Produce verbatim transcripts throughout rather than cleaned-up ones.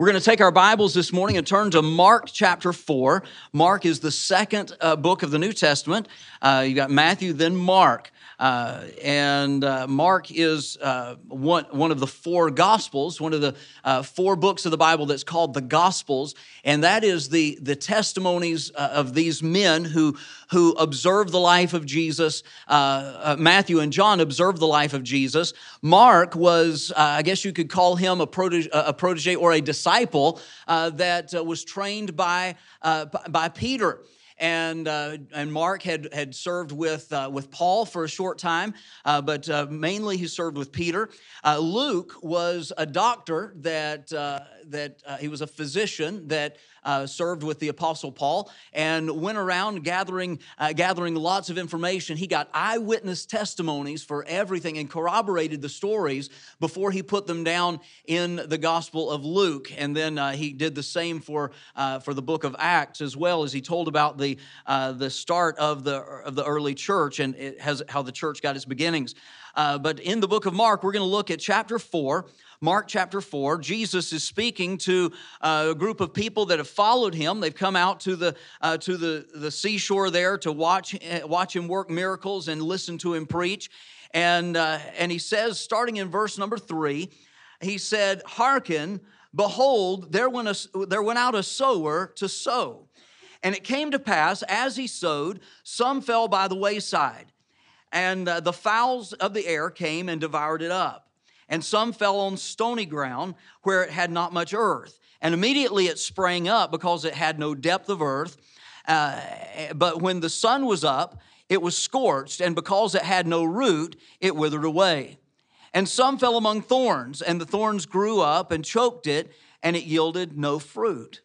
We're going to take our Bibles this morning and turn to Mark chapter four. Mark is the second uh, book of the New Testament. Uh, you got Matthew, then Mark. Uh, and uh, Mark is uh, one, one of the four Gospels, one of the uh, four books of the Bible that's called the Gospels, and that is the, the testimonies uh, of these men who, who observed the life of Jesus. Uh, uh, Matthew and John observed the life of Jesus. Mark was, uh, I guess you could call him a protege, a protege or a disciple uh, that uh, was trained by, uh, by Peter. And uh, and Mark had had served with uh, with Paul for a short time, uh, but uh, mainly he served with Peter. Uh, Luke was a doctor that uh, that uh, he was a physician that uh, served with the Apostle Paul and went around gathering uh, gathering lots of information. He got eyewitness testimonies for everything and corroborated the stories before he put them down in the Gospel of Luke. And then uh, he did the same for uh, for the book of Acts as well, as he told about the Uh, the start of the of the early church and it has how the church got its beginnings. Uh, but in the book of Mark, we're going to look at chapter four, Mark chapter four. Jesus is speaking to a group of people that have followed him. They've come out to the uh, to the the seashore there to watch watch him work miracles and listen to him preach. And uh, and he says, starting in verse number three, he said, "Hearken, behold, there went a, there went out a sower to sow. And it came to pass, as he sowed, some fell by the wayside, and uh, the fowls of the air came and devoured it up. And some fell on stony ground, where it had not much earth. And immediately it sprang up, because it had no depth of earth. Uh, but when the sun was up, it was scorched, and because it had no root, it withered away. And some fell among thorns, and the thorns grew up and choked it, and it yielded no fruit.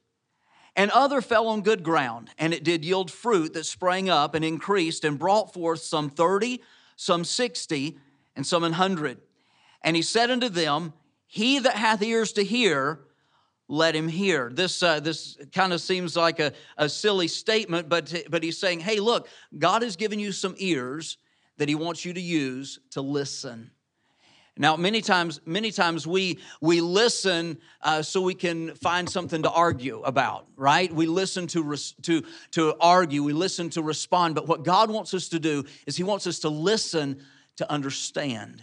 And other fell on good ground, and it did yield fruit that sprang up and increased and brought forth some thirty, some sixty, and some an hundred. And he said unto them, He that hath ears to hear, let him hear." This uh, this kind of seems like a, a silly statement, but, but he's saying, hey, look, God has given you some ears that he wants you to use to listen. Now, many times, many times we we listen uh, so we can find something to argue about, right? We listen to res- to to argue, we listen to respond. But what God wants us to do is He wants us to listen to understand.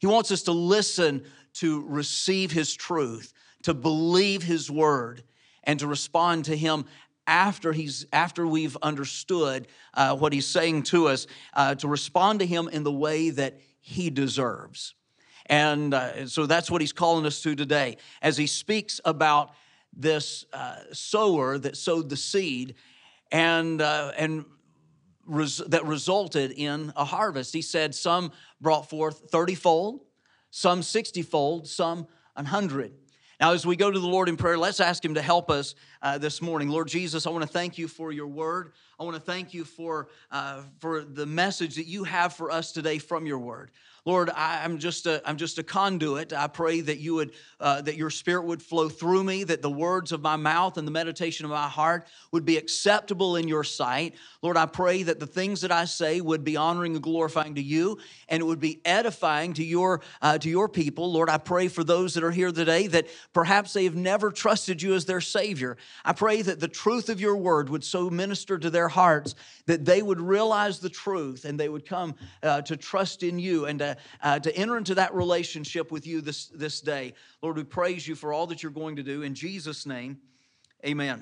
He wants us to listen to receive His truth, to believe His word, and to respond to Him after He's after we've understood uh, what He's saying to us, uh, to respond to Him in the way that He deserves. And uh, so that's what he's calling us to today as he speaks about this uh, sower that sowed the seed and uh, and res- that resulted in a harvest. He said some brought forth thirty-fold, some sixty-fold, some one hundred. Now, as we go to the Lord in prayer, let's ask him to help us uh, this morning. Lord Jesus, I want to thank you for your word. I want to thank you for, uh, for the message that you have for us today from your word. Lord, I'm just a, I'm just a conduit. I pray that you would uh, that your Spirit would flow through me, that the words of my mouth and the meditation of my heart would be acceptable in your sight. Lord, I pray that the things that I say would be honoring and glorifying to you, and it would be edifying to your uh, to your people. Lord, I pray for those that are here today that perhaps they have never trusted you as their Savior. I pray that the truth of your word would so minister to their hearts that they would realize the truth and they would come uh, to trust in you and to Uh, to enter into that relationship with you this, this day. Lord, we praise you for all that you're going to do. In Jesus' name, amen.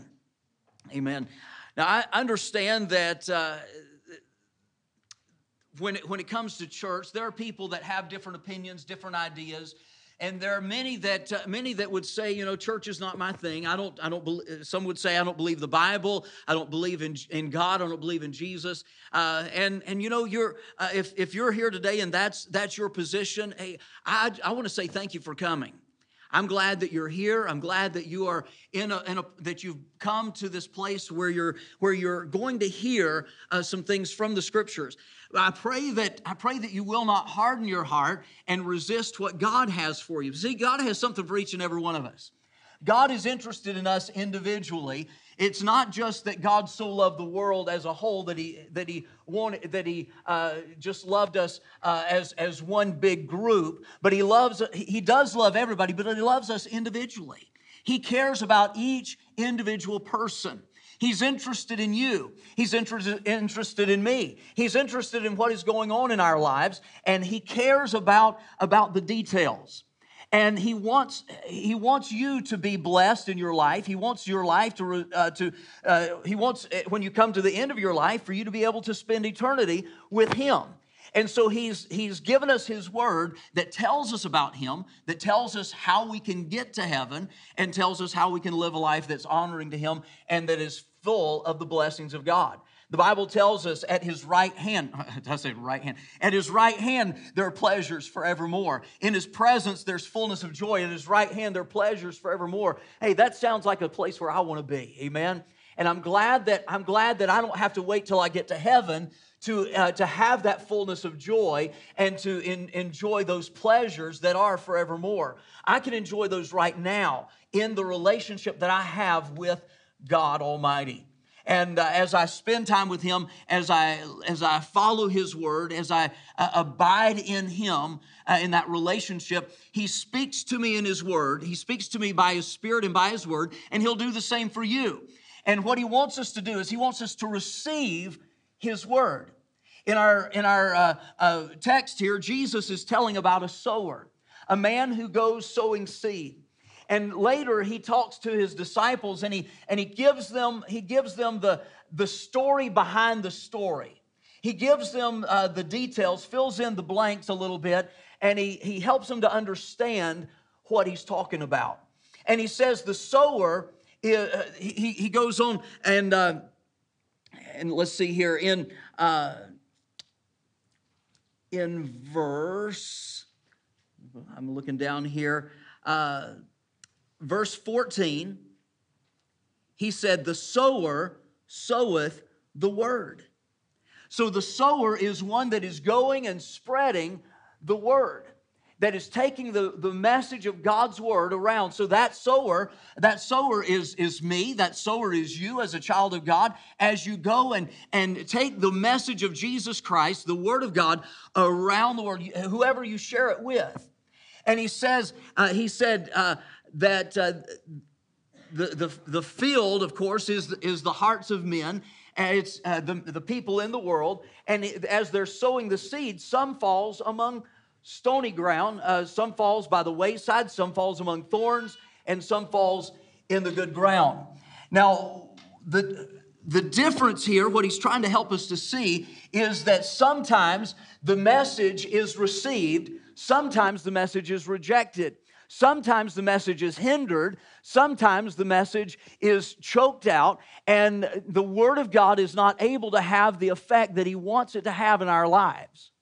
Amen. Now, I understand that uh, when, it, when it comes to church, there are people that have different opinions, different ideas, and there are many that uh, many that would say, you know, church is not my thing. I don't I don't believe, some would say I don't believe the Bible. I don't believe in in God. I don't believe in Jesus. Uh, and and you know, you're uh, if if you're here today and that's that's your position, hey, I I want to say thank you for coming. I'm glad that you're here. I'm glad that you are in a, in a that you've come to this place where you're where you're going to hear uh, some things from the scriptures. I pray that I pray that you will not harden your heart and resist what God has for you. See, God has something for each and every one of us. God is interested in us individually. It's not just that God so loved the world as a whole that he that he wanted that he uh, just loved us uh, as as one big group, but he loves he does love everybody, but he loves us individually. He cares about each individual person. He's interested in you. He's inter- interested in me. He's interested in what is going on in our lives, and he cares about, about the details. And he wants, he wants you to be blessed in your life. He wants your life to, uh, to uh, he wants, when you come to the end of your life, for you to be able to spend eternity with him. And so he's, he's given us his word that tells us about him, that tells us how we can get to heaven, and tells us how we can live a life that's honoring to him and that is full of the blessings of God. The Bible tells us at his right hand, did I say right hand? At his right hand, there are pleasures forevermore. In his presence, there's fullness of joy. At his right hand, there are pleasures forevermore. Hey, that sounds like a place where I want to be. Amen. And I'm glad that I'm glad that I don't have to wait till I get to heaven to uh, to have that fullness of joy and to in, enjoy those pleasures that are forevermore. I can enjoy those right now in the relationship that I have with God Almighty. And uh, as I spend time with him, as I as I follow his word, as I uh, abide in him, uh, in that relationship, he speaks to me in his word. He speaks to me by his spirit and by his word, and he'll do the same for you. And what he wants us to do is he wants us to receive his word. In our, in our uh, uh, text here, Jesus is telling about a sower, a man who goes sowing seed. And later he talks to his disciples and he and he gives them he gives them the, the story behind the story. He gives them uh, the details, fills in the blanks a little bit, and he, he helps them to understand what he's talking about. And he says the sower, uh, he, he goes on and, uh, and let's see here, in, uh, in verse, I'm looking down here, uh, Verse fourteen, he said, the sower soweth the word. So the sower is one that is going and spreading the word, that is taking the, the message of God's word around. So that sower, that sower is, is me, that sower is you as a child of God. As you go and, and take the message of Jesus Christ, the word of God, around the world, whoever you share it with. And he says, uh, he said, uh, that uh, the, the the field, of course, is is the hearts of men, and it's uh, the the people in the world. And it, as they're sowing the seed, some falls among stony ground, uh, some falls by the wayside, some falls among thorns, and some falls in the good ground. Now, the the difference here, what he's trying to help us to see, is that sometimes the message is received, sometimes the message is rejected. Sometimes the message is hindered. Sometimes the message is choked out, and the Word of God is not able to have the effect that He wants it to have in our lives.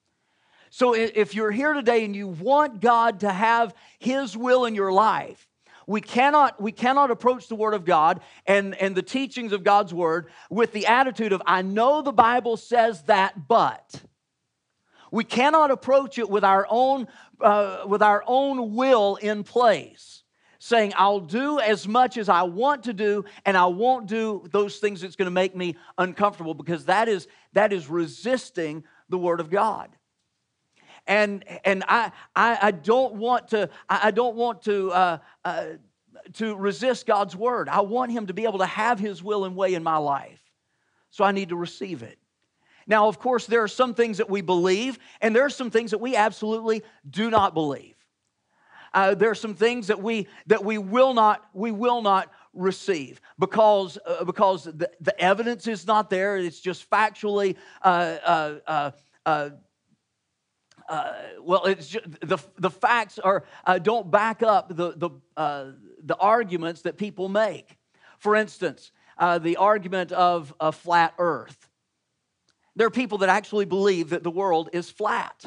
So if you're here today and you want God to have His will in your life, we cannot, we cannot approach the Word of God and, and the teachings of God's Word with the attitude of, I know the Bible says that, but... We cannot approach it with our own uh, with our own will in place, saying, I'll do as much as I want to do, and I won't do those things that's going to make me uncomfortable, because that is that is resisting the Word of God. And and I I, I don't want to I don't want to uh, uh, to resist God's Word. I want Him to be able to have His will and way in my life, so I need to receive it. Now, of course, there are some things that we believe, and there are some things that we absolutely do not believe. Uh, there are some things that we that we will not we will not receive because uh, because the, the evidence is not there. It's just factually uh, uh, uh, uh, uh, well. It's just, the the facts are uh, don't back up the the uh, the arguments that people make. For instance, uh, the argument of a flat Earth. There are people that actually believe that the world is flat.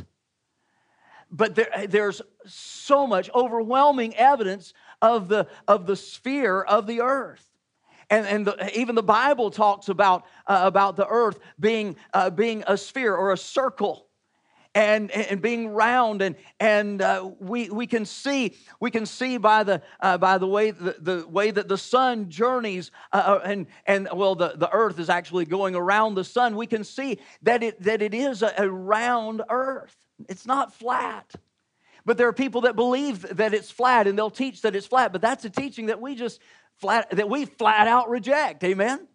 But there, there's so much overwhelming evidence of the, of the sphere of the earth. And, and the, even the Bible talks about, uh, about the earth being, uh, being a sphere or a circle. And, and being round, and and uh, we we can see we can see by the uh, by the way the, the way that the sun journeys, uh, and and well the, the earth is actually going around the sun. We can see that it that it is a, a round earth. It's not flat, But there are people that believe that it's flat, and they'll teach that it's flat, but that's a teaching that we just flat, that we flat out reject, amen?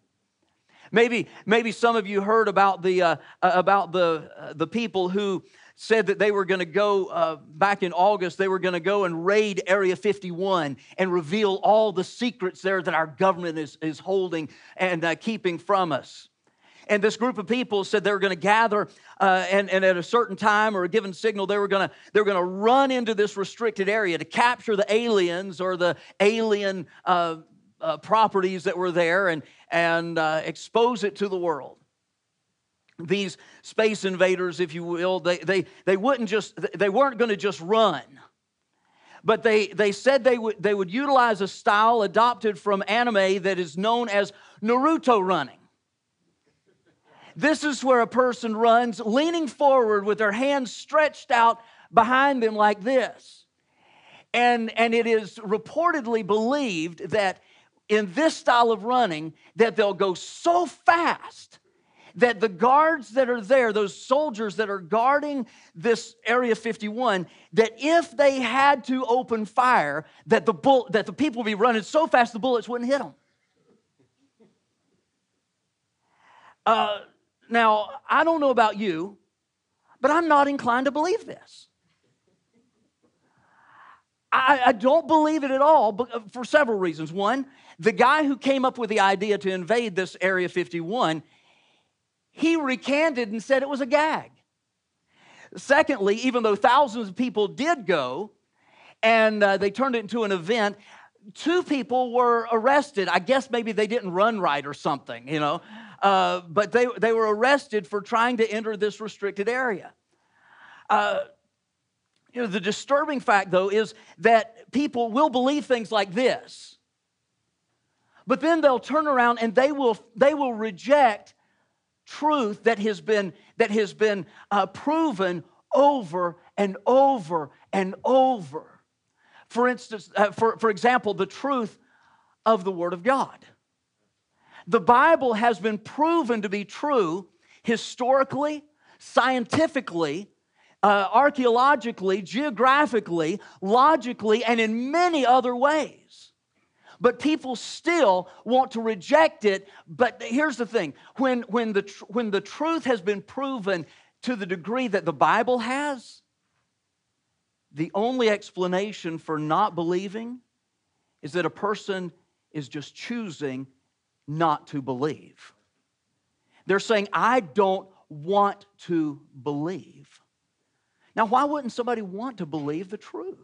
Maybe, maybe some of you heard about the uh, about the uh, the people who said that they were going to go, uh, back in August, they were going to go and raid Area fifty-one and reveal all the secrets there that our government is, is holding and uh, keeping from us. And this group of people said they were going to gather, uh, and, and at a certain time or a given signal, they were going to they were going to run into this restricted area to capture the aliens or the alien uh, uh, properties that were there and, and uh, expose it to the world. These space invaders, if you will, they they they wouldn't just they weren't going to just run, but they they said they would they would utilize a style adopted from anime that is known as Naruto running. This is where a person runs leaning forward with their hands stretched out behind them like this, and and it is reportedly believed that in this style of running that they'll go so fast that the guards that are there, those soldiers that are guarding this Area fifty-one, that if they had to open fire, that the bull, that the people would be running so fast the bullets wouldn't hit them. Uh, now, I don't know about you, but I'm not inclined to believe this. I, I don't believe it at all, but for several reasons. One, the guy who came up with the idea to invade this Area fifty-one, he recanted and said it was a gag. Secondly, even though thousands of people did go and uh, they turned it into an event, two people were arrested. I guess maybe they didn't run right or something, you know. Uh, but they, they were arrested for trying to enter this restricted area. Uh, you know, the disturbing fact, though, is that people will believe things like this, but then they'll turn around and they will they will reject truth that has been that has been uh, proven over and over and over. For instance, uh, for for example, the truth of the Word of God. The Bible has been proven to be true historically, scientifically, uh, archaeologically, geographically, logically, and in many other ways. But people still want to reject it. But here's the thing. When, when, the, tr- when the truth has been proven to the degree that the Bible has, the only explanation for not believing is that a person is just choosing not to believe. They're saying, I don't want to believe. Now, why wouldn't somebody want to believe the truth?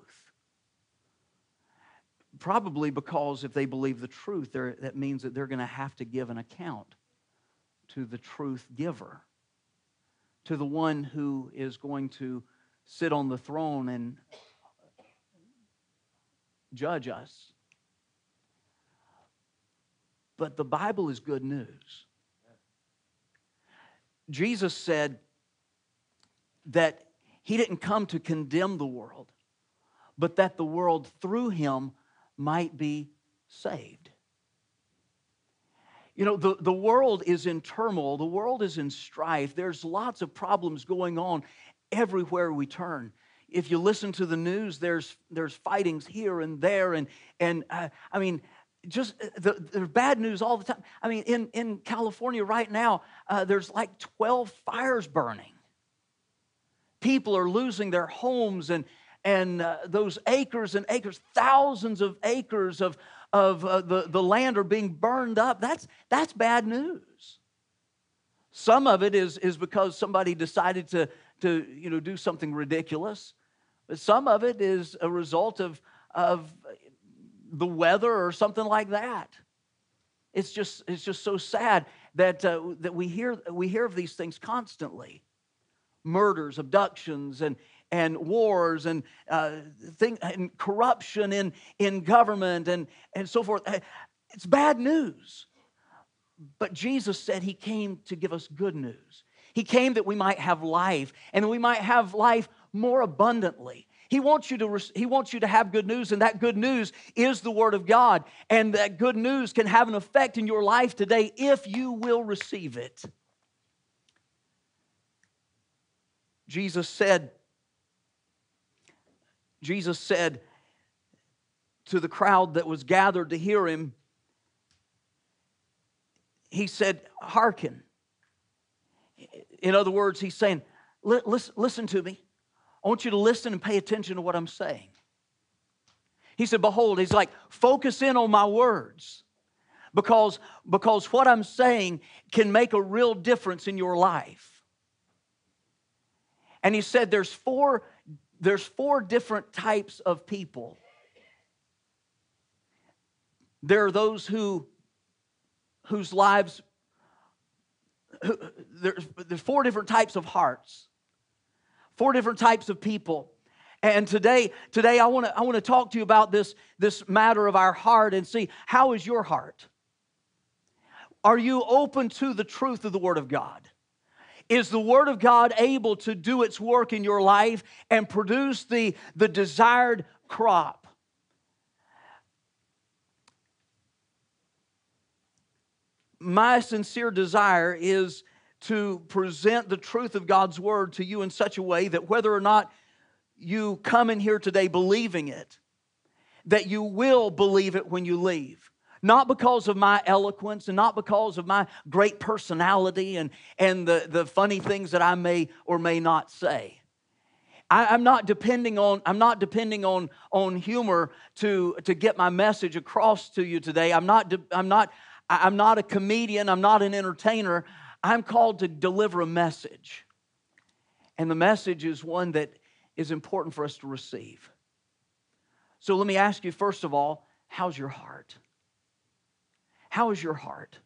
Probably because if they believe the truth, that means that they're going to have to give an account to the truth giver, to the one who is going to sit on the throne and judge us. But the Bible is good news. Jesus said that he didn't come to condemn the world, but that the world through him might be saved. You know, the, the world is in turmoil. The world is in strife. There's lots of problems going on everywhere we turn. If you listen to the news, there's there's fightings here and there, and and uh, I mean, just the, there's bad news all the time. I mean, in in California right now, uh, there's like twelve fires burning. People are losing their homes and. And uh, those acres and acres, thousands of acres of, of uh, the, the land are being burned up. That's, that's bad news. Some of it is, is because somebody decided to, to you know, do something ridiculous. But some of it is a result of, of the weather or something like that. It's just, it's just so sad that, uh, that we hear, we hear of these things constantly. Murders, abductions, and and wars and uh, thing and corruption in, in government and, and so forth. It's bad news. But Jesus said he came to give us good news. He came that we might have life and we might have life more abundantly. He wants you to he wants you to have good news, and that good news is the Word of God, and that good news can have an effect in your life today if you will receive it. Jesus said, Jesus said to the crowd that was gathered to hear him, he said, hearken. In other words, he's saying, listen, listen to me. I want you to listen and pay attention to what I'm saying. He said, behold, he's like, focus in on my words. Because, because what I'm saying can make a real difference in your life. And he said there's four, there's four different types of people. There are those who, whose lives, who, there's, there's four different types of hearts, four different types of people. And today, today I want to I want to talk to you about this, this matter of our heart and see, how is your heart? Are you open to the truth of the Word of God? Is the Word of God able to do its work in your life and produce the, the desired crop? My sincere desire is to present the truth of God's Word to you in such a way that whether or not you come in here today believing it, that you will believe it when you leave. Not because of my eloquence and not because of my great personality and, and the, the funny things that I may or may not say. I, I'm not depending on, I'm not depending on, on humor to, to get my message across to you today. I'm not, I'm not, I'm not a comedian. I'm not an entertainer. I'm called to deliver a message. And the message is one that is important for us to receive. So let me ask you, first of all, how's your heart? How is your heart?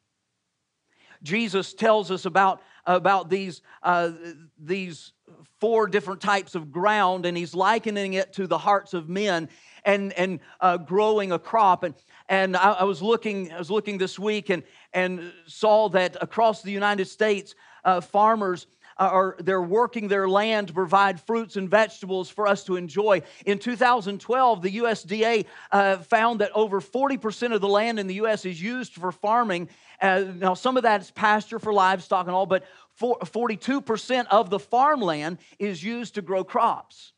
Jesus tells us about, about these, uh, these four different types of ground, and he's likening it to the hearts of men and, and uh, growing a crop. And, and I, I was looking I was looking this week and, and saw that across the United States, uh, farmers or they're working their land to provide fruits and vegetables for us to enjoy. In two thousand twelve, the U S D A uh, found that over forty percent of the land in the U S is used for farming. Uh, now, some of that is pasture for livestock and all, but for, forty-two percent of the farmland is used to grow crops.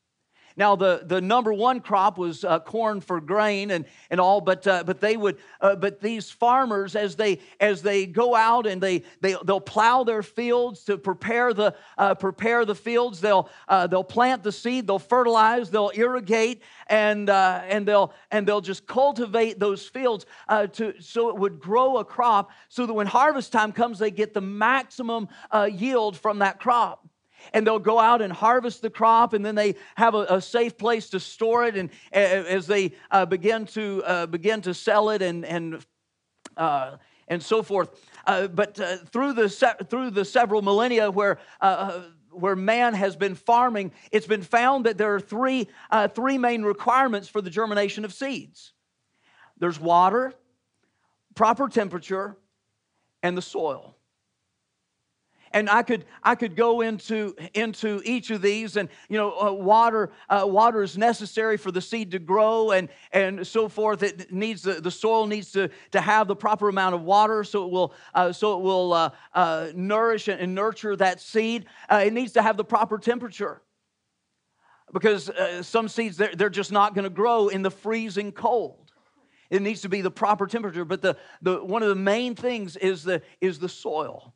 Now, the, the number one crop was uh, corn for grain and, and all, but uh, but they would uh, but these farmers as they as they go out and they they they'll plow their fields to prepare the uh, prepare the fields. They'll uh, they'll plant the seed. They'll fertilize. They'll irrigate and uh, and they'll and they'll just cultivate those fields uh, to so it would grow a crop so that when harvest time comes, they get the maximum uh, yield from that crop. And they'll go out and harvest the crop, and then they have a, a safe place to store it. And uh, as they uh, begin to uh, begin to sell it, and and uh, and so forth. Uh, but uh, through the se- through the several millennia where uh, where man has been farming, it's been found that there are three uh, three main requirements for the germination of seeds. There's water, proper temperature, and the soil. And I could I could go into into each of these, and you know, uh, water uh, water is necessary for the seed to grow, and and so forth. It needs the, the soil needs to, to have the proper amount of water, so it will uh, so it will uh, uh, nourish and nurture that seed. Uh, it needs to have the proper temperature, because uh, some seeds they're, they're just not going to grow in the freezing cold. It needs to be the proper temperature. But the the one of the main things is the is the soil.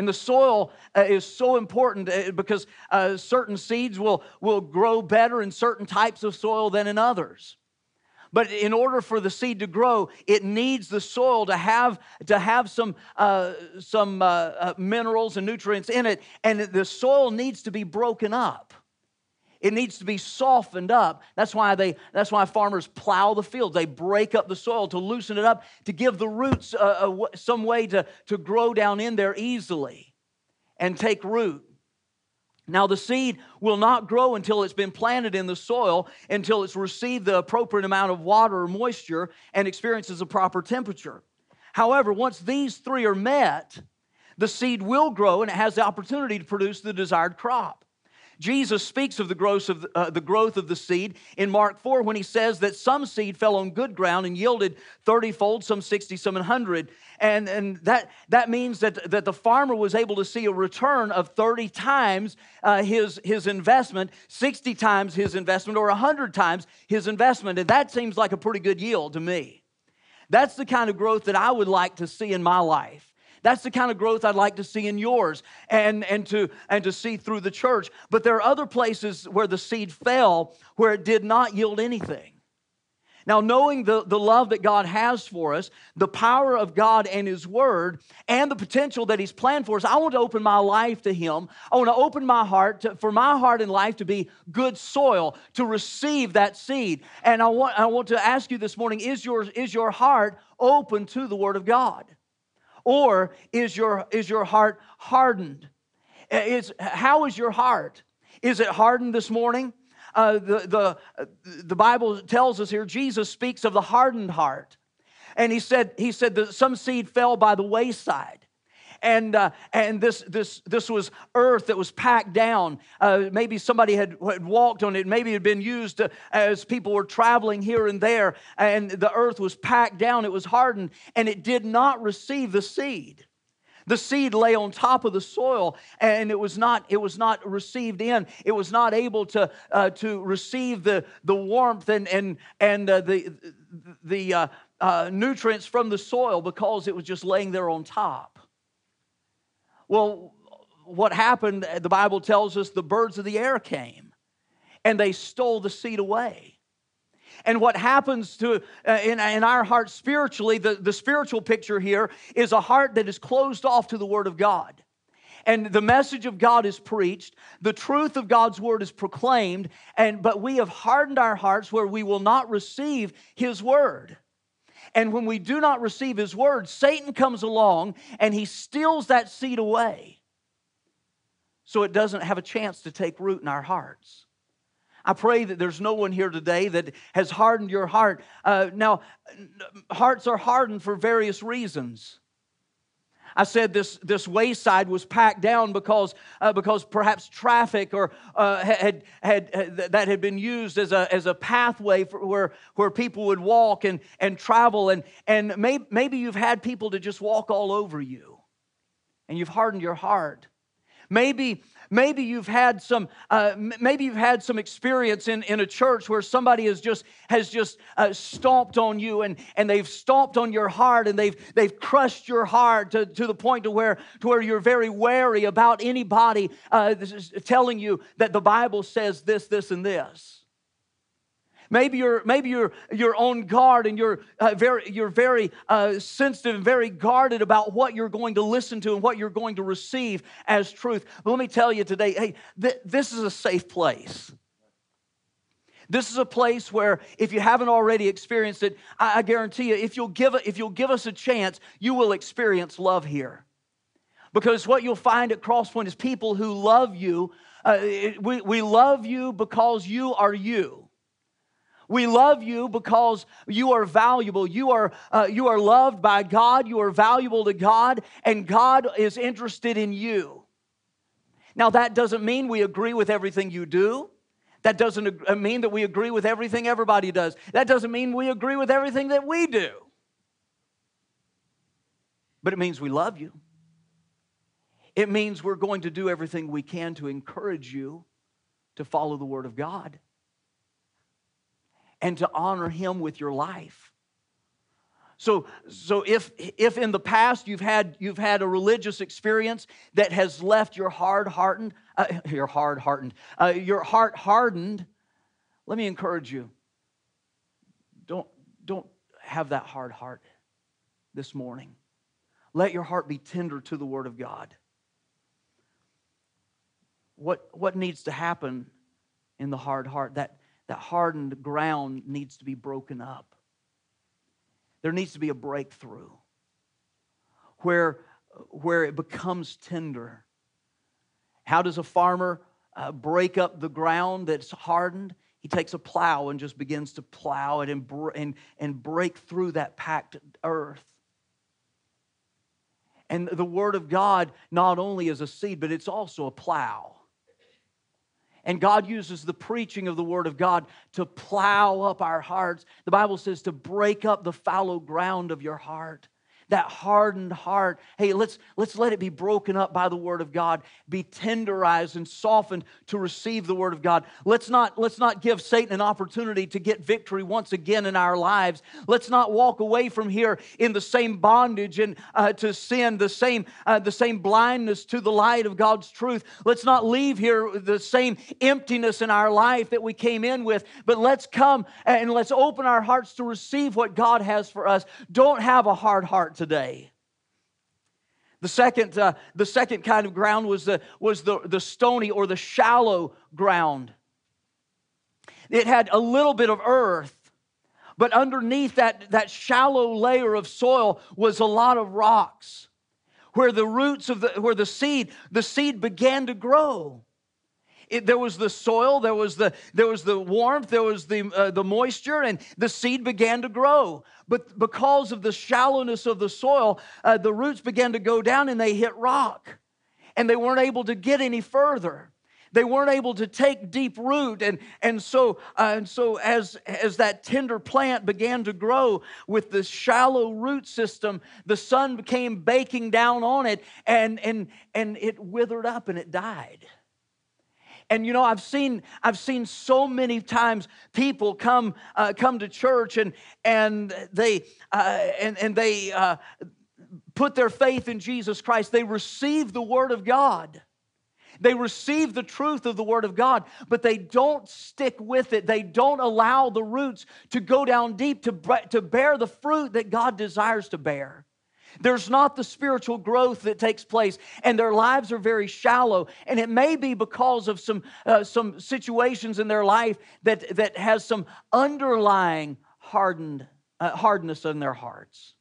And the soil uh, is so important because uh, certain seeds will, will grow better in certain types of soil than in others. But in order for the seed to grow, it needs the soil to have, to have some, uh, some uh, uh, minerals and nutrients in it. And the soil needs to be broken up. It needs to be softened up. That's why they. That's why farmers plow the fields. They break up the soil to loosen it up, to give the roots uh, a, some way to, to grow down in there easily and take root. Now, the seed will not grow until it's been planted in the soil, until it's received the appropriate amount of water or moisture and experiences a proper temperature. However, once these three are met, the seed will grow and it has the opportunity to produce the desired crop. Jesus speaks of the growth of the, uh, the growth of the seed in Mark four when he says that some seed fell on good ground and yielded thirty-fold, some sixty, some one hundred. And, and that, that means that, that the farmer was able to see a return of thirty times uh, his, his investment, sixty times his investment, or one hundred times his investment. And that seems like a pretty good yield to me. That's the kind of growth that I would like to see in my life. That's the kind of growth I'd like to see in yours and, and, to, and to see through the church. But there are other places where the seed fell, where it did not yield anything. Now, knowing the, the love that God has for us, the power of God and His Word, and the potential that He's planned for us, I want to open my life to Him. I want to open my heart to, for my heart and life to be good soil, to receive that seed. And I want, I want to ask you this morning, is your, is your heart open to the Word of God? Or is your, is your heart hardened? Is, how is your heart? Is it hardened this morning? Uh, the, the, the Bible tells us here, Jesus speaks of the hardened heart. And he said, he said that some seed fell by the wayside. And uh, and this this this was earth that was packed down. Uh, maybe somebody had, had walked on it. Maybe it had been used to, as people were traveling here and there. And the earth was packed down. It was hardened, and it did not receive the seed. The seed lay on top of the soil, and it was not it was not received in. It was not able to uh, to receive the the warmth and and and uh, the the uh, uh, nutrients from the soil because it was just laying there on top. Well, what happened, the Bible tells us the birds of the air came and they stole the seed away. And what happens to uh, in, in our heart spiritually, the, the spiritual picture here is a heart that is closed off to the Word of God. And the message of God is preached, the truth of God's Word is proclaimed, and but we have hardened our hearts where we will not receive His Word. And when we do not receive His Word, Satan comes along and he steals that seed away so it doesn't have a chance to take root in our hearts. I pray that there's no one here today that has hardened your heart. Uh, now, hearts are hardened for various reasons. I said this, this wayside was packed down because, uh, because perhaps traffic or uh, had, had, had that had been used as a, as a pathway for where, where people would walk and, and travel. And, and may, maybe you've had people to just walk all over you, and you've hardened your heart. Maybe, maybe you've had some, uh, maybe you've had some experience in, in a church where somebody has just has just uh, stomped on you, and, and they've stomped on your heart, and they've they've crushed your heart to, to the point to where to where you're very wary about anybody uh, telling you that the Bible says this, this, and this. Maybe you're maybe you're you're on guard, and you're uh, very you're very uh, sensitive and very guarded about what you're going to listen to and what you're going to receive as truth. But let me tell you today, hey, th- this is a safe place. This is a place where, if you haven't already experienced it, I, I guarantee you, if you'll give a- if you'll give us a chance, you will experience love here. Because what you'll find at Crosspoint is people who love you. Uh, it, we we love you because you are you. We love you because you are valuable. You are, uh, you are loved by God. You are valuable to God, and God is interested in you. Now, that doesn't mean we agree with everything you do. That doesn't mean that we agree with everything everybody does. That doesn't mean we agree with everything that we do. But it means we love you. It means we're going to do everything we can to encourage you to follow the Word of God and to honor Him with your life. So, so if if in the past you've had you've had a religious experience that has left your hard hardened, uh, your hard hardened, uh, your heart hardened, let me encourage you. Don't don't have that hard heart this morning. Let your heart be tender to the Word of God. What what needs to happen in the hard heart? That That hardened ground needs to be broken up. There needs to be a breakthrough where, where it becomes tender. How does a farmer uh, break up the ground that's hardened? He takes a plow and just begins to plow it and, and, and break through that packed earth. And the Word of God not only is a seed, but it's also a plow. And God uses the preaching of the Word of God to plow up our hearts. The Bible says to break up the fallow ground of your heart. That hardened heart. Hey, let's, let's let it be broken up by the Word of God. Be tenderized and softened to receive the Word of God. Let's not, let's not give Satan an opportunity to get victory once again in our lives. Let's not walk away from here in the same bondage and uh, to sin, the same, uh, the same blindness to the light of God's truth. Let's not leave here with the same emptiness in our life that we came in with. But let's come and let's open our hearts to receive what God has for us. Don't have a hard heart today. The second, uh, the second kind of ground was the was the, the stony or the shallow ground. It had a little bit of earth, but underneath that, that shallow layer of soil was a lot of rocks, where the roots of the where the seed the seed began to grow. It, there was the soil, there was the there was the warmth, there was the uh, the moisture, and the seed began to grow. But because of the shallowness of the soil, uh, the roots began to go down and they hit rock, and they weren't able to get any further. They weren't able to take deep root, and and so uh, and so as as that tender plant began to grow with the shallow root system, the sun came baking down on it, and and and it withered up and it died. And you know, I've seen I've seen so many times people come uh, come to church and and they uh, and and they uh, put their faith in Jesus Christ. They receive the Word of God. They receive the truth of the Word of God, but they don't stick with it. They don't allow the roots to go down deep to to bear the fruit that God desires to bear. There's not the spiritual growth that takes place, and their lives are very shallow. And it may be because of some uh, some situations in their life that that has some underlying hardened uh, hardness in their hearts.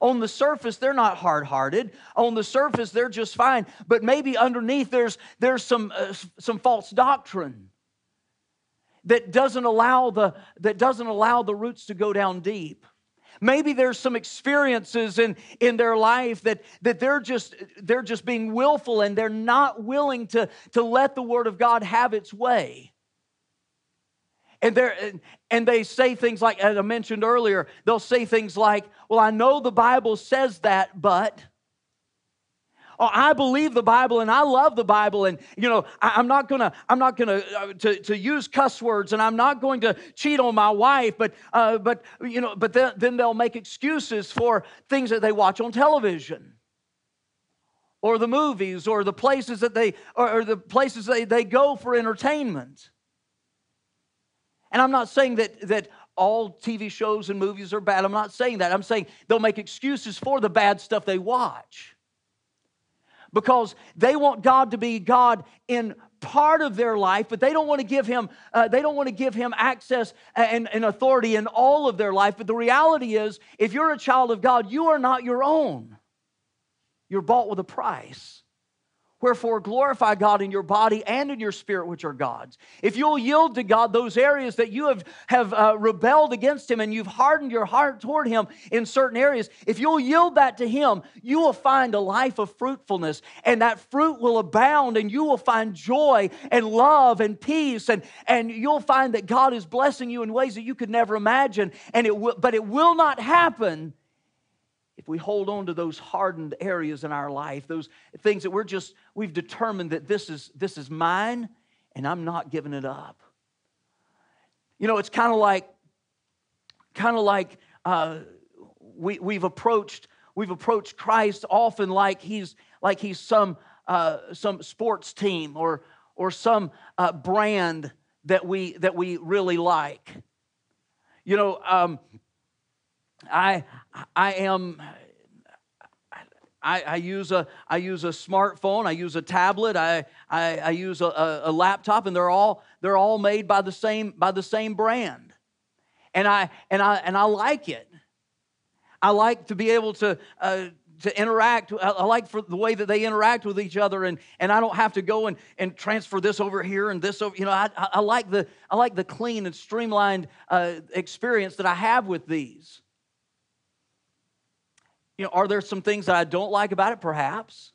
On the surface, they're not hard-hearted. On the surface, they're just fine. But maybe underneath, there's there's some uh, some false doctrine that doesn't allow the that doesn't allow the roots to go down deep. Maybe there's some experiences in, in their life that, that they're just they're just being willful and they're not willing to, to let the Word of God have its way. And they're and they say things like, as I mentioned earlier, they'll say things like, well, I know the Bible says that, but oh, I believe the Bible and I love the Bible, and you know I, I'm not gonna I'm not gonna uh, to, to use cuss words, and I'm not going to cheat on my wife. But uh, but you know, but then, then they'll make excuses for things that they watch on television, or the movies, or the places that they or, or the places they, they go for entertainment. And I'm not saying that that all T V shows and movies are bad. I'm not saying that. I'm saying they'll make excuses for the bad stuff they watch, because they want God to be God in part of their life, but they don't want to give Him, uh, they don't want to give Him access and, and authority in all of their life. But the reality is, if you're a child of God, you are not your own. You're bought with a price. Wherefore, glorify God in your body and in your spirit, which are God's. If you'll yield to God those areas that you have, have uh, rebelled against Him and you've hardened your heart toward Him in certain areas, if you'll yield that to Him, you will find a life of fruitfulness, and that fruit will abound, and you will find joy and love and peace, and, and you'll find that God is blessing you in ways that you could never imagine. And it will, but it will not happen if we hold on to those hardened areas in our life, those things that we're just, we've determined that this is this is mine and I'm not giving it up. You know, it's kind of like, kind of like uh, we we've approached we've approached Christ often like he's like he's some uh, some sports team or or some uh, brand that we that we really like. You know. Um, I I am I, I use a I use a smartphone, I use a tablet, I I, I use a, a laptop, and they're all they're all made by the same by the same brand. And I and I and I like it. I like to be able to uh, to interact. I like for the way that they interact with each other, and, and I don't have to go and, and transfer this over here and this over. You know, I I like the I like the clean and streamlined uh, experience that I have with these. You know, are there some things that I don't like about it? Perhaps.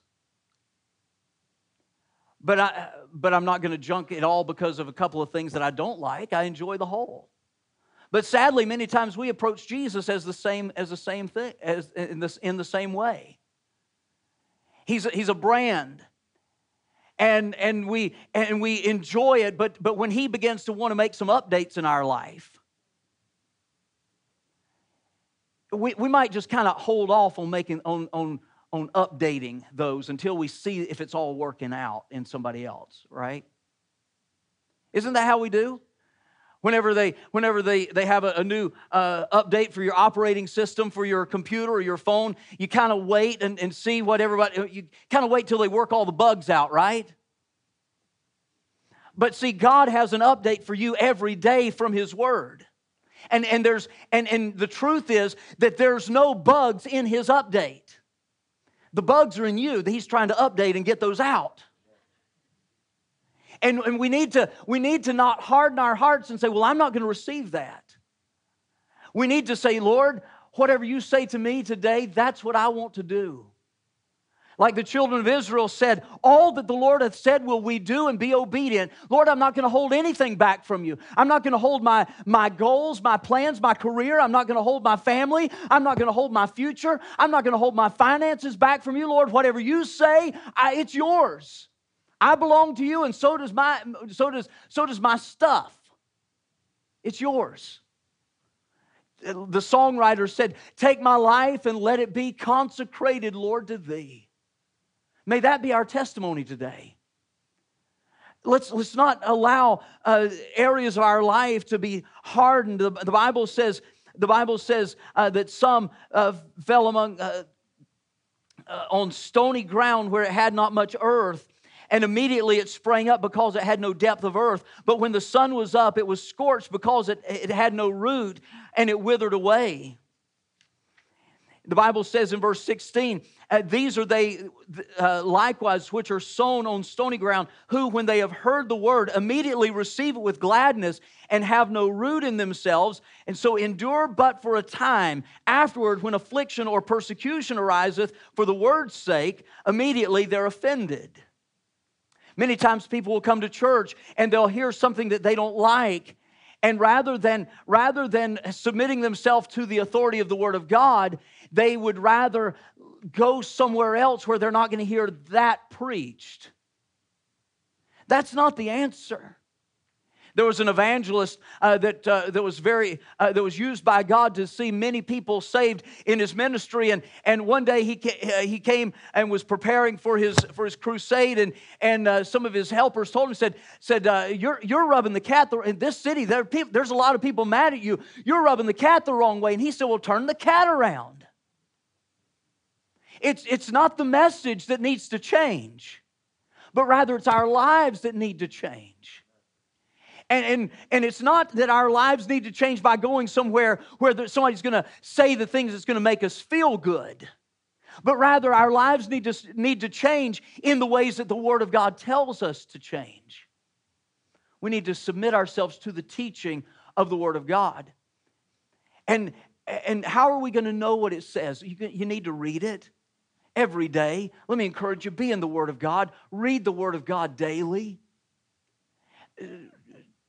But, I, but I'm not going to junk it all because of a couple of things that I don't like. I enjoy the whole. But sadly, many times we approach Jesus as the same as the same thing as in this in the same way. He's a, he's a brand, and and we and we enjoy it. But but when he begins to want to make some updates in our life, we we might just kind of hold off on making on on. on updating those until we see if it's all working out in somebody else, right? Isn't that how we do? Whenever they whenever they, they have a, a new uh, update for your operating system, for your computer or your phone, you kind of wait and, and see what everybody, you kind of wait till they work all the bugs out, right? But see, God has an update for you every day from His Word. And, and, there's, and, and the truth is that there's no bugs in His update. The bugs are in you that He's trying to update and get those out. And, and we need to, we need to not harden our hearts and say, well, I'm not going to receive that. We need to say, Lord, whatever you say to me today, that's what I want to do. Like the children of Israel said, all that the Lord hath said will we do and be obedient. Lord, I'm not going to hold anything back from you. I'm not going to hold my, my goals, my plans, my career. I'm not going to hold my family. I'm not going to hold my future. I'm not going to hold my finances back from you, Lord. Whatever you say, I, it's yours. I belong to you, and so does my, so does, so does my stuff. It's yours. The songwriter said, take my life and let it be consecrated, Lord, to thee. May that be our testimony today. Let's, let's not allow uh, areas of our life to be hardened. The, the Bible says, the Bible says uh, that some uh, fell among uh, uh, on stony ground where it had not much earth, and immediately it sprang up because it had no depth of earth. But when the sun was up, it was scorched because it, it had no root, and it withered away. The Bible says in verse sixteen, these are they uh, likewise which are sown on stony ground, who when they have heard the word, immediately receive it with gladness and have no root in themselves, and so endure but for a time. Afterward, when affliction or persecution ariseth for the word's sake, immediately they're offended. Many times people will come to church and they'll hear something that they don't like. And rather than, rather than submitting themselves to the authority of the Word of God, they would rather go somewhere else where they're not going to hear that preached. That's not the answer. There was an evangelist uh, that, uh, that was very uh, that was used by God to see many people saved in his ministry, and and one day he ca- he came and was preparing for his for his crusade, and and uh, some of his helpers told him said said uh, you're you're rubbing the cat the, in this city. There are people, there's a lot of people mad at you. You're rubbing the cat the wrong way, and he said, "Well, turn the cat around." It's it's not the message that needs to change, but rather it's our lives that need to change. And, and and it's not that our lives need to change by going somewhere where somebody's going to say the things that's going to make us feel good, but rather our lives need to need to change in the ways that the Word of God tells us to change. We need to submit ourselves to the teaching of the Word of God. And and how are we going to know what it says? You you need to read it every day. Let me encourage you: be in the Word of God. Read the Word of God daily.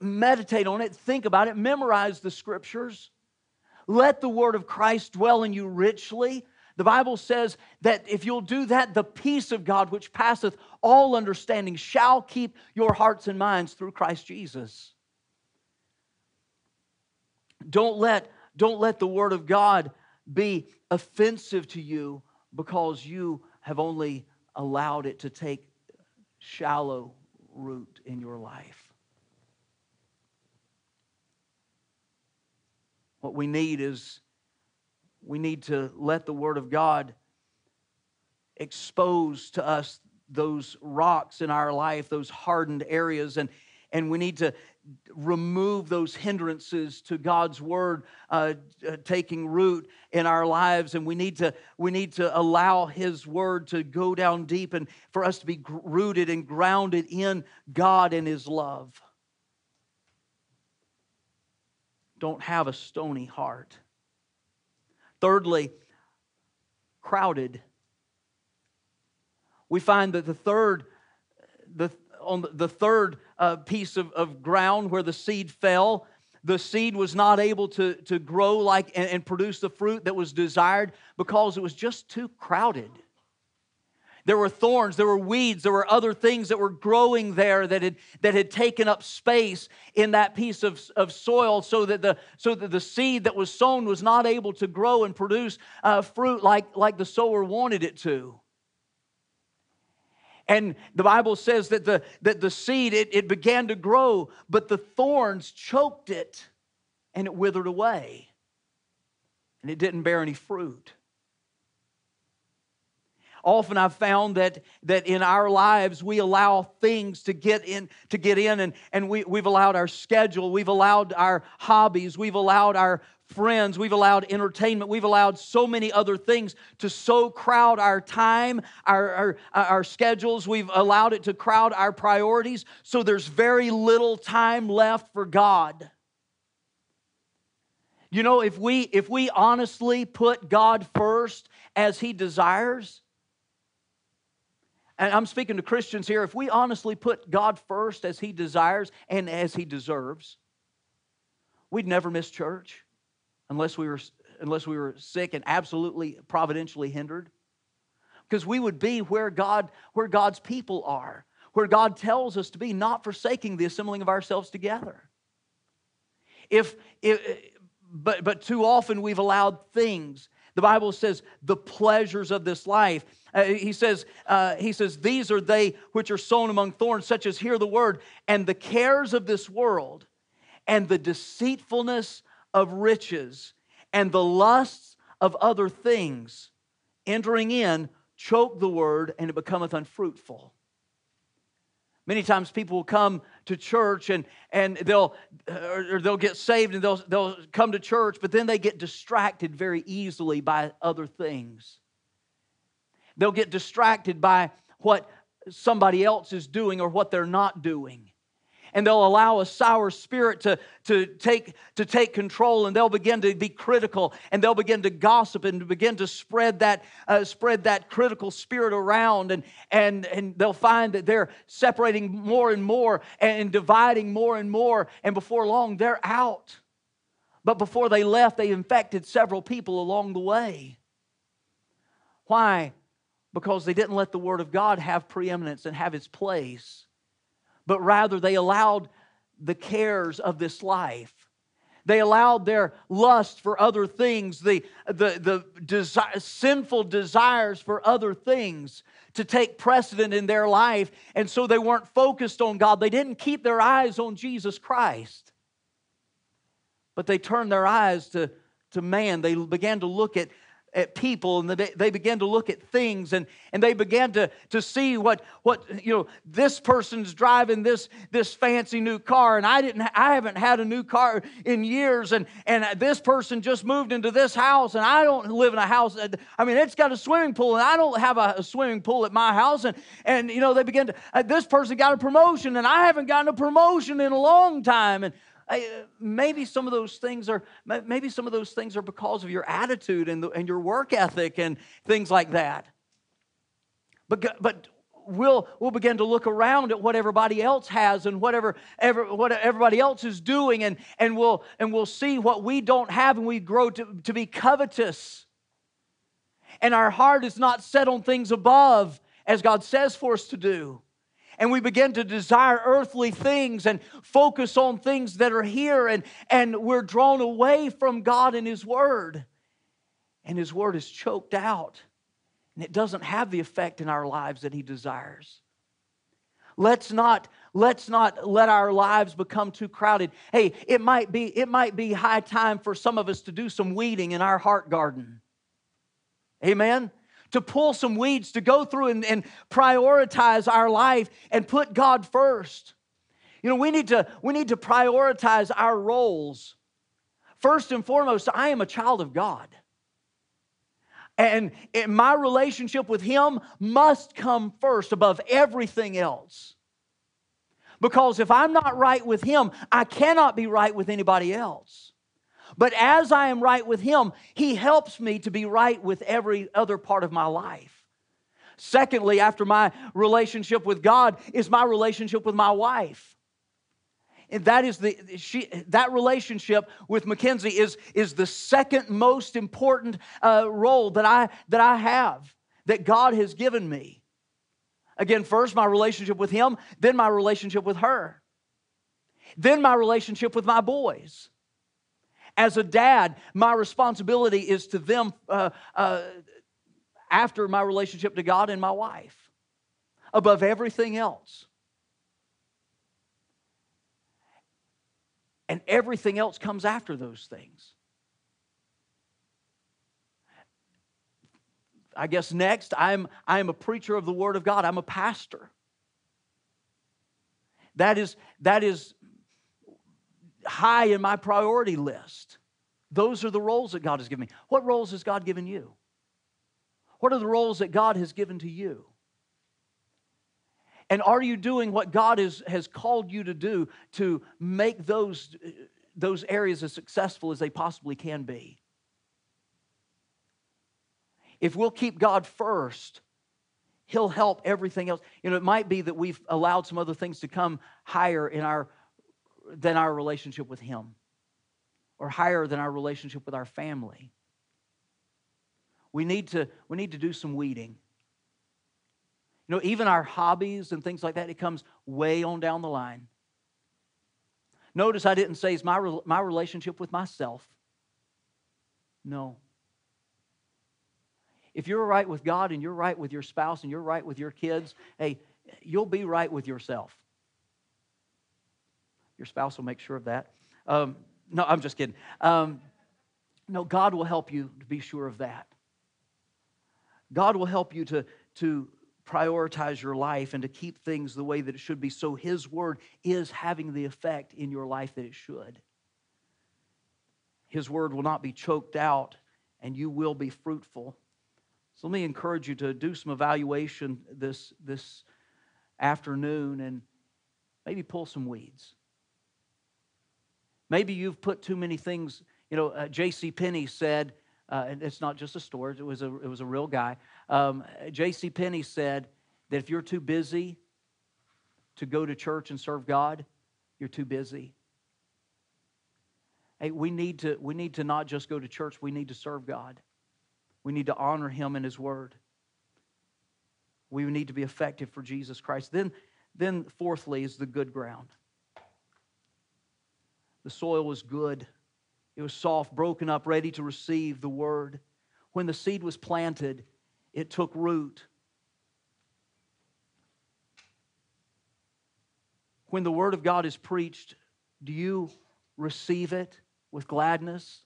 Meditate on it, think about it, memorize the Scriptures. Let the Word of Christ dwell in you richly. The Bible says that if you'll do that, the peace of God which passeth all understanding shall keep your hearts and minds through Christ Jesus. Don't let, don't let the Word of God be offensive to you because you have only allowed it to take shallow root in your life. What we need is we need to let the Word of God expose to us those rocks in our life, those hardened areas, and, and we need to remove those hindrances to God's Word uh, uh, taking root in our lives, and we need to we need to allow His Word to go down deep and for us to be gr- rooted and grounded in God and His love. Don't have a stony heart. Thirdly, crowded. We find that the third, the on the third uh, piece of, of ground where the seed fell, the seed was not able to, to grow like and, and produce the fruit that was desired because it was just too crowded. There were thorns, there were weeds, there were other things that were growing there that had, that had taken up space in that piece of, of soil so that, the, so that the seed that was sown was not able to grow and produce uh, fruit like, like the sower wanted it to. And the Bible says that the, that the seed, it, it began to grow, but the thorns choked it and it withered away. And it didn't bear any fruit. Often I've found that, that in our lives we allow things to get in, to get in and, and we, we've allowed our schedule, we've allowed our hobbies, we've allowed our friends, we've allowed entertainment, we've allowed so many other things to so crowd our time, our, our, our schedules, we've allowed it to crowd our priorities, so there's very little time left for God. You know, if we, if we honestly put God first as He desires, and I'm speaking to Christians here, if we honestly put God first as He desires and as He deserves, we'd never miss church unless we were, unless we were sick and absolutely providentially hindered. Because we would be where God, where God's people are, where God tells us to be, not forsaking the assembling of ourselves together. If, if but, but too often we've allowed things. The Bible says the pleasures of this life. Uh, he says, uh, he says, these are they which are sown among thorns, such as hear the word, and the cares of this world, and the deceitfulness of riches, and the lusts of other things, entering in, choke the word, and it becometh unfruitful. Many times people will come to church and, and they'll or they'll get saved and they'll they'll come to church, but then they get distracted very easily by other things. They'll get distracted by what somebody else is doing or what they're not doing. And they'll allow a sour spirit to, to, take, to take control, and they'll begin to be critical, and they'll begin to gossip and begin to spread that, uh, spread that critical spirit around, and, and, and they'll find that they're separating more and more and dividing more and more, and before long they're out. But before they left, they infected several people along the way. Why? Because they didn't let the Word of God have preeminence and have its place. But rather, they allowed the cares of this life. They allowed their lust for other things, the, the, the desi- sinful desires for other things to take precedent in their life. And so they weren't focused on God. They didn't keep their eyes on Jesus Christ. But they turned their eyes to, to man. They began to look at at people, and they, they began to look at things, and, and they began to, to see what, what, you know, this person's driving this, this fancy new car, and I didn't, I haven't had a new car in years, and, and this person just moved into this house, and I don't live in a house, I mean, it's got a swimming pool, and I don't have a, a swimming pool at my house, and, and you know, they began to, uh, this person got a promotion, and I haven't gotten a promotion in a long time, and maybe some of those things are maybe some of those things are because of your attitude and the, and your work ethic and things like that. But but we'll we'll begin to look around at what everybody else has and whatever ever what everybody else is doing, and and we'll and we'll see what we don't have, and we grow to, to be covetous. And our heart is not set on things above as God says for us to do. And we begin to desire earthly things and focus on things that are here. And, and we're drawn away from God and His Word. And His Word is choked out. And it doesn't have the effect in our lives that He desires. Let's not, let's not let our lives become too crowded. Hey, it might be, it might be high time for some of us to do some weeding in our heart garden. Amen? To pull some weeds, to go through and, and prioritize our life and put God first. You know, we need to, we need to prioritize our roles. First and foremost, I am a child of God. And my relationship with Him must come first above everything else. Because if I'm not right with Him, I cannot be right with anybody else. But as I am right with Him, He helps me to be right with every other part of my life. Secondly, after my relationship with God is my relationship with my wife. And that is the she that relationship with Mackenzie is, is the second most important uh, role that I that I have, that God has given me. Again, first my relationship with him, then my relationship with her, then my relationship with my boys. As a dad, my responsibility is to them uh, uh, after my relationship to God and my wife, above everything else. And everything else comes after those things. I guess next, I'm, I'm a preacher of the Word of God. I'm a pastor. That is, that is high in my priority list. Those are the roles that God has given me. What roles has God given you? What are the roles that God has given to you? And are you doing what God is, has called you to do to make those, those areas as successful as they possibly can be? If we'll keep God first, he'll help everything else. You know, it might be that we've allowed some other things to come higher in our than our relationship with him, or higher than our relationship with our family. We need to, we need to do some weeding. You know, even our hobbies and things like that, it comes way on down the line. Notice I didn't say it's my, my relationship with myself. No. If you're right with God and you're right with your spouse and you're right with your kids, hey, you'll be right with yourself. Your spouse will make sure of that. Um, no, I'm just kidding. Um, no, God will help you to be sure of that. God will help you to... to prioritize your life and to keep things the way that it should be, so his word is having the effect in your life that it should. His word will not be choked out, and you will be fruitful. So let me encourage you to do some evaluation this, this afternoon and maybe pull some weeds. Maybe you've put too many things, you know, uh, J C Penney said, Uh, and it's not just a story, it was a, it was a real guy. Um, J C Penney said that if you're too busy to go to church and serve God, you're too busy. Hey, we need to, we need to not just go to church, we need to serve God. We need to honor him and his word. We need to be effective for Jesus Christ. Then, then fourthly is the good ground. The soil was good. It was soft, broken up, ready to receive the word. When the seed was planted, it took root. When the word of God is preached, do you receive it with gladness?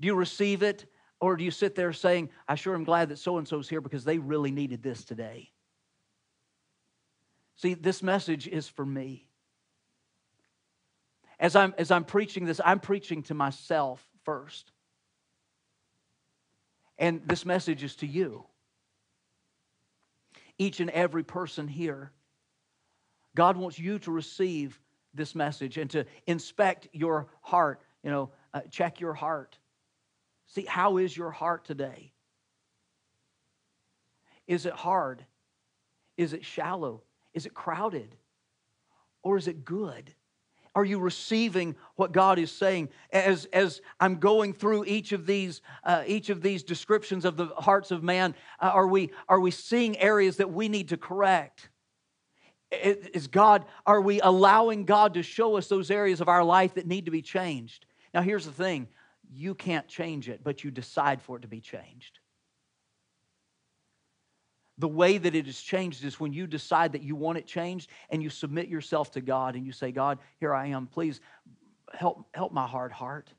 Do you receive it, or do you sit there saying, I sure am glad that so-and-so's here because they really needed this today? See, this message is for me. As I'm, as I'm preaching this, I'm preaching to myself first. And this message is to you. Each and every person here. God wants you to receive this message and to inspect your heart. You know, uh, check your heart. See, how is your heart today? Is it hard? Is it shallow? Is it crowded? Or is it good? Are you receiving what God is saying? As, as I'm going through each of these uh, each of these descriptions of the hearts of man, uh, are we are we seeing areas that we need to correct? Is God are we allowing God to show us those areas of our life that need to be changed? Now here's the thing, you can't change it, but you decide for it to be changed. The way that it is changed is when you decide that you want it changed and you submit yourself to God and you say, God, here I am. Please help, help my hard heart.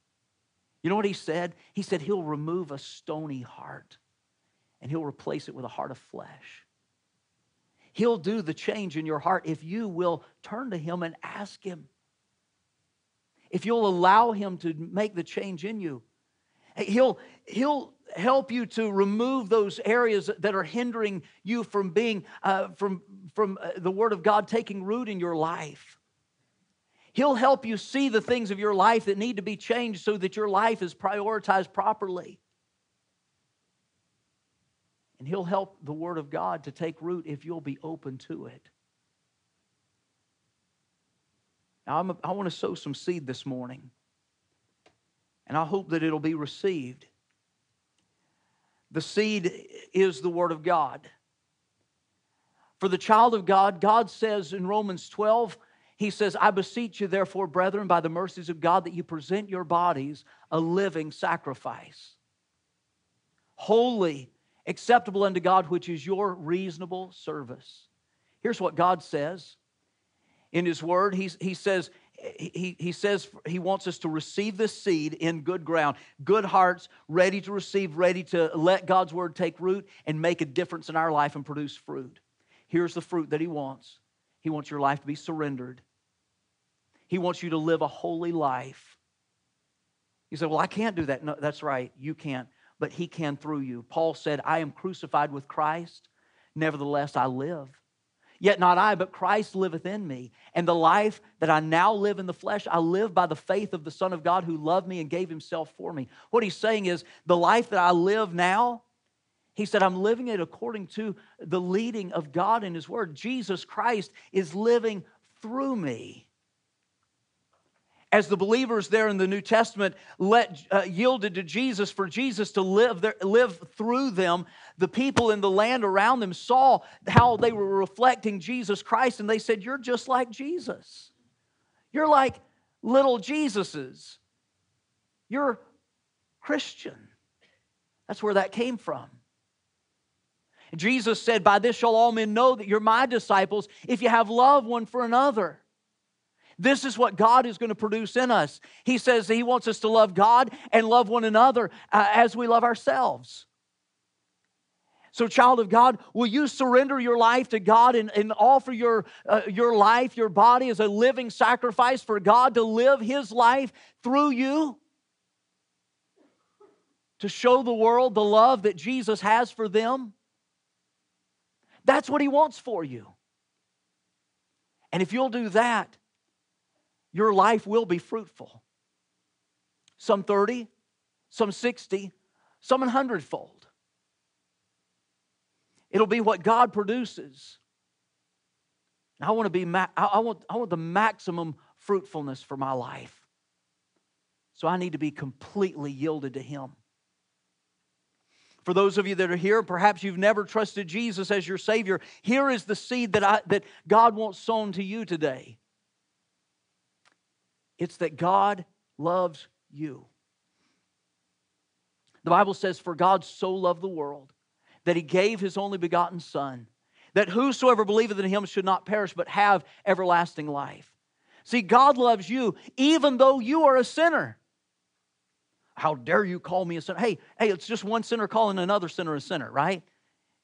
You know what he said? He said he'll remove a stony heart and he'll replace it with a heart of flesh. He'll do the change in your heart if you will turn to him and ask him. If you'll allow him to make the change in you, he'll, he'll help you to remove those areas that are hindering you from being, uh, from, from the Word of God taking root in your life. He'll help you see the things of your life that need to be changed so that your life is prioritized properly. And he'll help the Word of God to take root if you'll be open to it. Now, I'm a, I want to sow some seed this morning. And I hope that it'll be received. The seed is the Word of God. For the child of God, God says in Romans twelve, He says, I beseech you, therefore, brethren, by the mercies of God, that you present your bodies a living sacrifice, holy, acceptable unto God, which is your reasonable service. Here's what God says in His Word. He, he says, He, he says He wants us to receive this seed in good ground, good hearts, ready to receive, ready to let God's Word take root and make a difference in our life and produce fruit. Here's the fruit that He wants. He wants your life to be surrendered. He wants you to live a holy life. You say, well, I can't do that. No, that's right, you can't, but He can through you. Paul said, I am crucified with Christ, nevertheless I live. Yet not I, but Christ liveth in me. And the life that I now live in the flesh, I live by the faith of the Son of God who loved me and gave Himself for me. What He's saying is, the life that I live now, He said, I'm living it according to the leading of God in His Word. Jesus Christ is living through me. As the believers there in the New Testament let, uh, yielded to Jesus for Jesus to live, their, live through them, the people in the land around them saw how they were reflecting Jesus Christ, and they said, you're just like Jesus. You're like little Jesuses. You're Christian. That's where that came from. Jesus said, by this shall all men know that you're my disciples, if you have love one for another. This is what God is going to produce in us. He says that He wants us to love God and love one another uh, as we love ourselves. So, child of God, will you surrender your life to God and, and offer your, uh, your life, your body as a living sacrifice for God to live His life through you? To show the world the love that Jesus has for them? That's what He wants for you. And if you'll do that, your life will be fruitful. Some thirty, some sixty, some a hundredfold. It'll be what God produces. And I want to be ma- I want I want the maximum fruitfulness for my life. So I need to be completely yielded to Him. For those of you that are here, perhaps you've never trusted Jesus as your Savior. Here is the seed that, I, that God wants sown to you today. It's that God loves you. The Bible says, for God so loved the world that He gave His only begotten Son, that whosoever believeth in Him should not perish but have everlasting life. See, God loves you even though you are a sinner. How dare you call me a sinner? Hey, hey, it's just one sinner calling another sinner a sinner, right?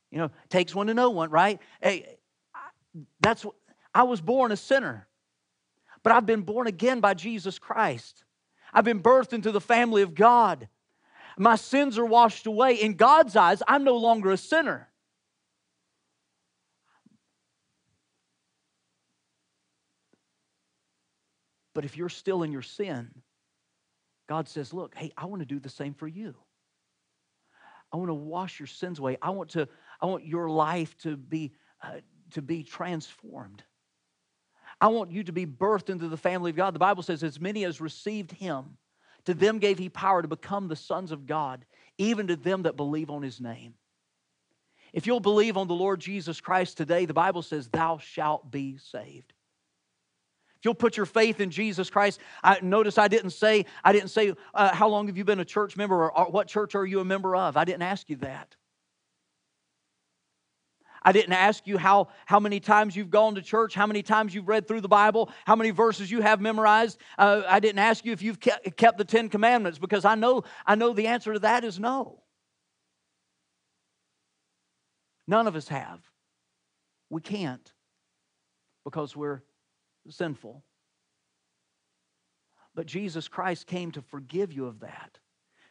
You know, takes one to know one, right? Hey, I, that's what, I was born a sinner, but I've been born again by Jesus Christ. I've been birthed into the family of God. My sins are washed away. In God's eyes, I'm no longer a sinner. But if you're still in your sin, God says, look, hey, I want to do the same for you. I want to wash your sins away. I want to, I want your life to be, uh, to be transformed. I want you to be birthed into the family of God. The Bible says, as many as received Him, to them gave He power to become the sons of God, even to them that believe on His name. If you'll believe on the Lord Jesus Christ today, the Bible says, thou shalt be saved. If you'll put your faith in Jesus Christ, I, notice I didn't say, I didn't say uh, how long have you been a church member or, or what church are you a member of? I didn't ask you that. I didn't ask you how, how many times you've gone to church, how many times you've read through the Bible, how many verses you have memorized. Uh, I didn't ask you if you've kept, kept the Ten Commandments because I know, I know the answer to that is no. None of us have. We can't because we're sinful. But Jesus Christ came to forgive you of that.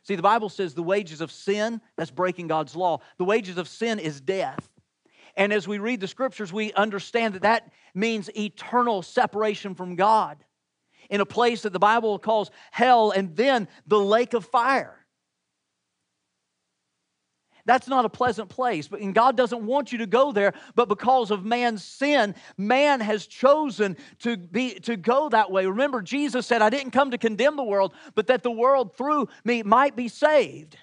See, the Bible says the wages of sin, that's breaking God's law, the wages of sin is death. And as we read the Scriptures, we understand that that means eternal separation from God in a place that the Bible calls hell and then the lake of fire. That's not a pleasant place, but and God doesn't want you to go there, but because of man's sin, man has chosen to be to go that way. Remember, Jesus said, I didn't come to condemn the world, but that the world through me might be saved.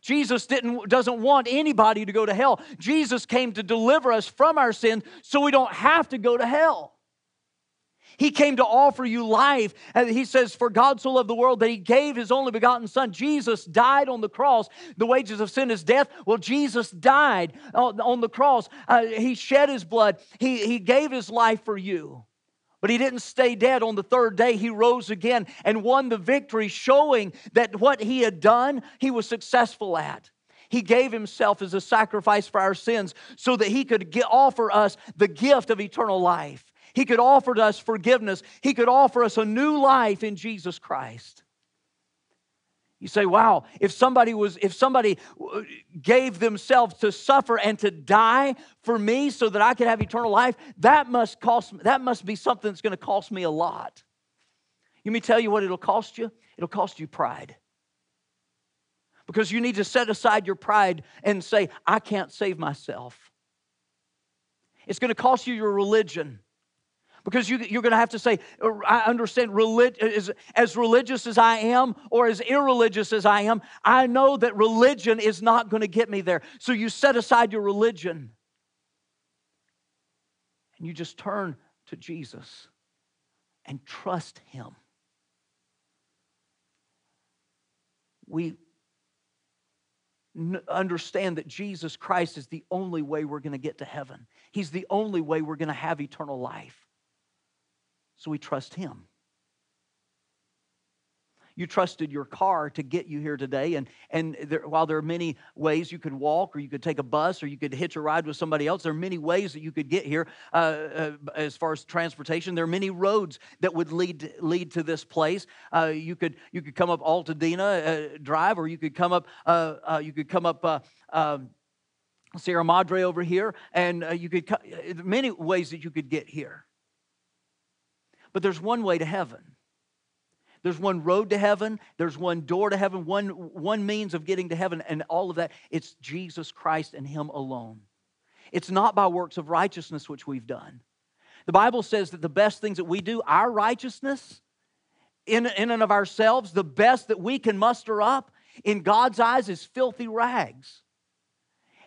Jesus didn't, doesn't want anybody to go to hell. Jesus came to deliver us from our sin so we don't have to go to hell. He came to offer you life. And he says, for God so loved the world that he gave his only begotten son. Jesus died on the cross. The wages of sin is death. Well, Jesus died on the cross. Uh, he shed his blood. He, he gave his life for you. But he didn't stay dead. On the third day, he rose again and won the victory, showing that what he had done, he was successful at. He gave himself as a sacrifice for our sins so that he could get, offer us the gift of eternal life. He could offer us forgiveness. He could offer us a new life in Jesus Christ. You say, wow, if somebody was, if somebody gave themselves to suffer and to die for me so that I could have eternal life, that must cost, that must be something that's going to cost me a lot. Let me tell you what it'll cost you. It'll cost you pride. Because you need to set aside your pride and say, I can't save myself. It's going to cost you your religion. Because you, you're going to have to say, I understand, relig- as, as religious as I am or as irreligious as I am, I know that religion is not going to get me there. So you set aside your religion. And you just turn to Jesus and trust him. We understand that Jesus Christ is the only way we're going to get to heaven. He's the only way we're going to have eternal life. So we trust him. You trusted your car to get you here today. And, and there, while there are many ways you could walk or you could take a bus or you could hitch a ride with somebody else, there are many ways that you could get here uh, uh, as far as transportation. There are many roads that would lead, lead to this place. Uh, you, could, you could come up Altadena uh, Drive, or you could come up, uh, uh, you could come up, uh, uh, Sierra Madre over here. And uh, you could, many ways that you could get here. But there's one way to heaven. There's one road to heaven. There's one door to heaven, one, one means of getting to heaven, and all of that. It's Jesus Christ and him alone. It's not by works of righteousness which we've done. The Bible says that the best things that we do, our righteousness, in, in and of ourselves, the best that we can muster up, in God's eyes is filthy rags.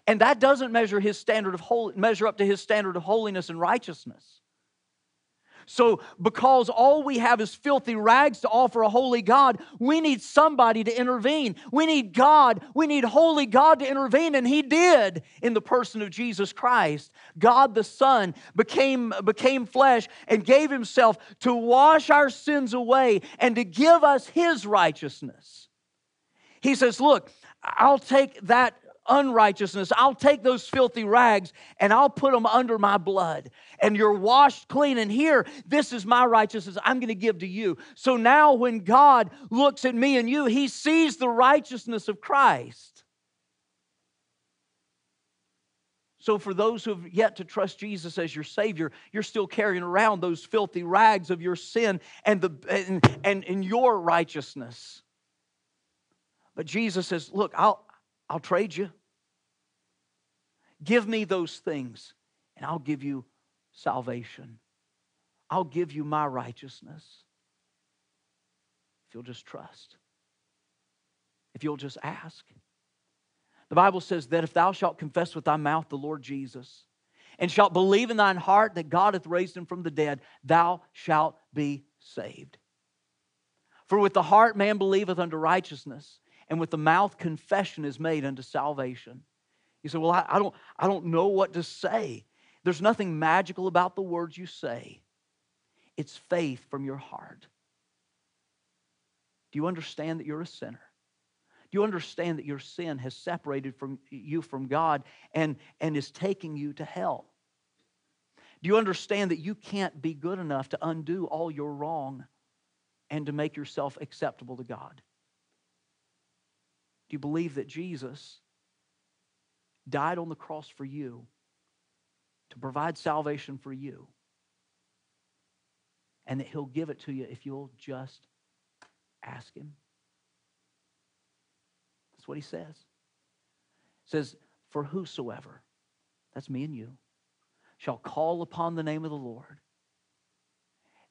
And that doesn't measure his standard of hol- measure up to his standard of holiness and righteousness. So because all we have is filthy rags to offer a holy God, we need somebody to intervene. We need God. We need holy God to intervene, and he did in the person of Jesus Christ. God the Son became, became flesh and gave himself to wash our sins away and to give us his righteousness. He says, look, I'll take that unrighteousness. I'll take those filthy rags and I'll put them under my blood, and you're washed clean. And here, this is my righteousness I'm going to give to you. So now when God looks at me and you, he sees the righteousness of Christ. So for those who have yet to trust Jesus as your Savior, you're still carrying around those filthy rags of your sin and the and, and, and your righteousness. But Jesus says, look, I'll I'll trade you. Give me those things, and I'll give you salvation. I'll give you my righteousness. If you'll just trust. If you'll just ask. The Bible says that if thou shalt confess with thy mouth the Lord Jesus, and shalt believe in thine heart that God hath raised him from the dead, thou shalt be saved. For with the heart man believeth unto righteousness, and with the mouth, confession is made unto salvation. You say, well, I, I, don't, I don't know what to say. There's nothing magical about the words you say. It's faith from your heart. Do you understand that you're a sinner? Do you understand that your sin has separated from you from God and, and is taking you to hell? Do you understand that you can't be good enough to undo all your wrong and to make yourself acceptable to God? Do you believe that Jesus died on the cross for you to provide salvation for you, and that he'll give it to you if you'll just ask him? That's what he says. says, for whosoever, that's me and you, shall call upon the name of the Lord.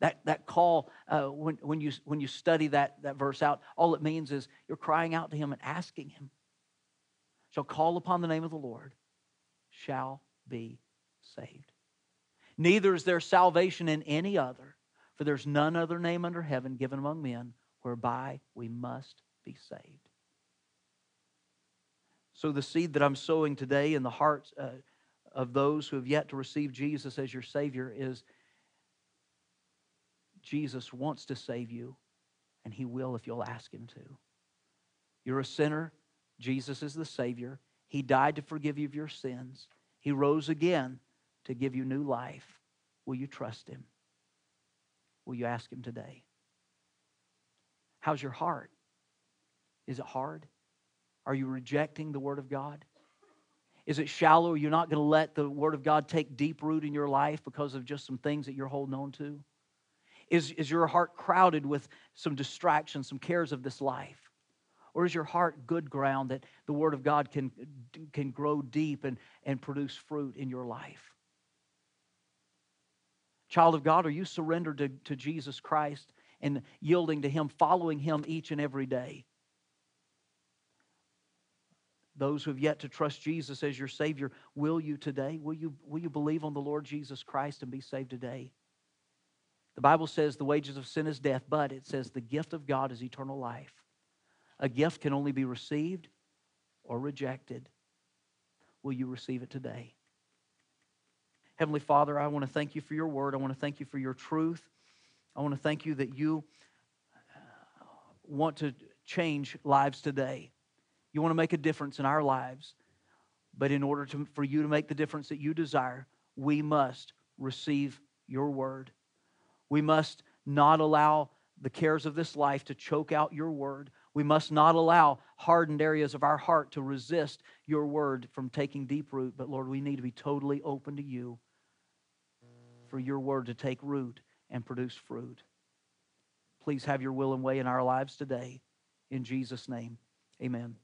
That, that call, uh, when, when, you, when you study that, that verse out, all it means is you're crying out to him and asking him. Shall call upon the name of the Lord, shall be saved. Neither is there salvation in any other, for there's none other name under heaven given among men whereby we must be saved. So the seed that I'm sowing today in the hearts uh, of those who have yet to receive Jesus as your Savior is Jesus wants to save you, and he will if you'll ask him to. You're a sinner. Jesus is the Savior. He died to forgive you of your sins. He rose again to give you new life. Will you trust him? Will you ask him today? How's your heart? Is it hard? Are you rejecting the Word of God? Is it shallow? You're not going to let the Word of God take deep root in your life because of just some things that you're holding on to? Is, is your heart crowded with some distractions, some cares of this life? Or is your heart good ground that the Word of God can, can grow deep and, and produce fruit in your life? Child of God, are you surrendered to, to Jesus Christ and yielding to him, following him each and every day? Those who have yet to trust Jesus as your Savior, will you today? Will you, will you believe on the Lord Jesus Christ and be saved today? The Bible says the wages of sin is death, but it says the gift of God is eternal life. A gift can only be received or rejected. Will you receive it today? Heavenly Father, I want to thank you for your word. I want to thank you for your truth. I want to thank you that you want to change lives today. You want to make a difference in our lives. But in order to, for you to make the difference that you desire, we must receive your word. We must not allow the cares of this life to choke out your word. We must not allow hardened areas of our heart to resist your word from taking deep root. But Lord, we need to be totally open to you for your word to take root and produce fruit. Please have your will and way in our lives today. In Jesus' name, amen.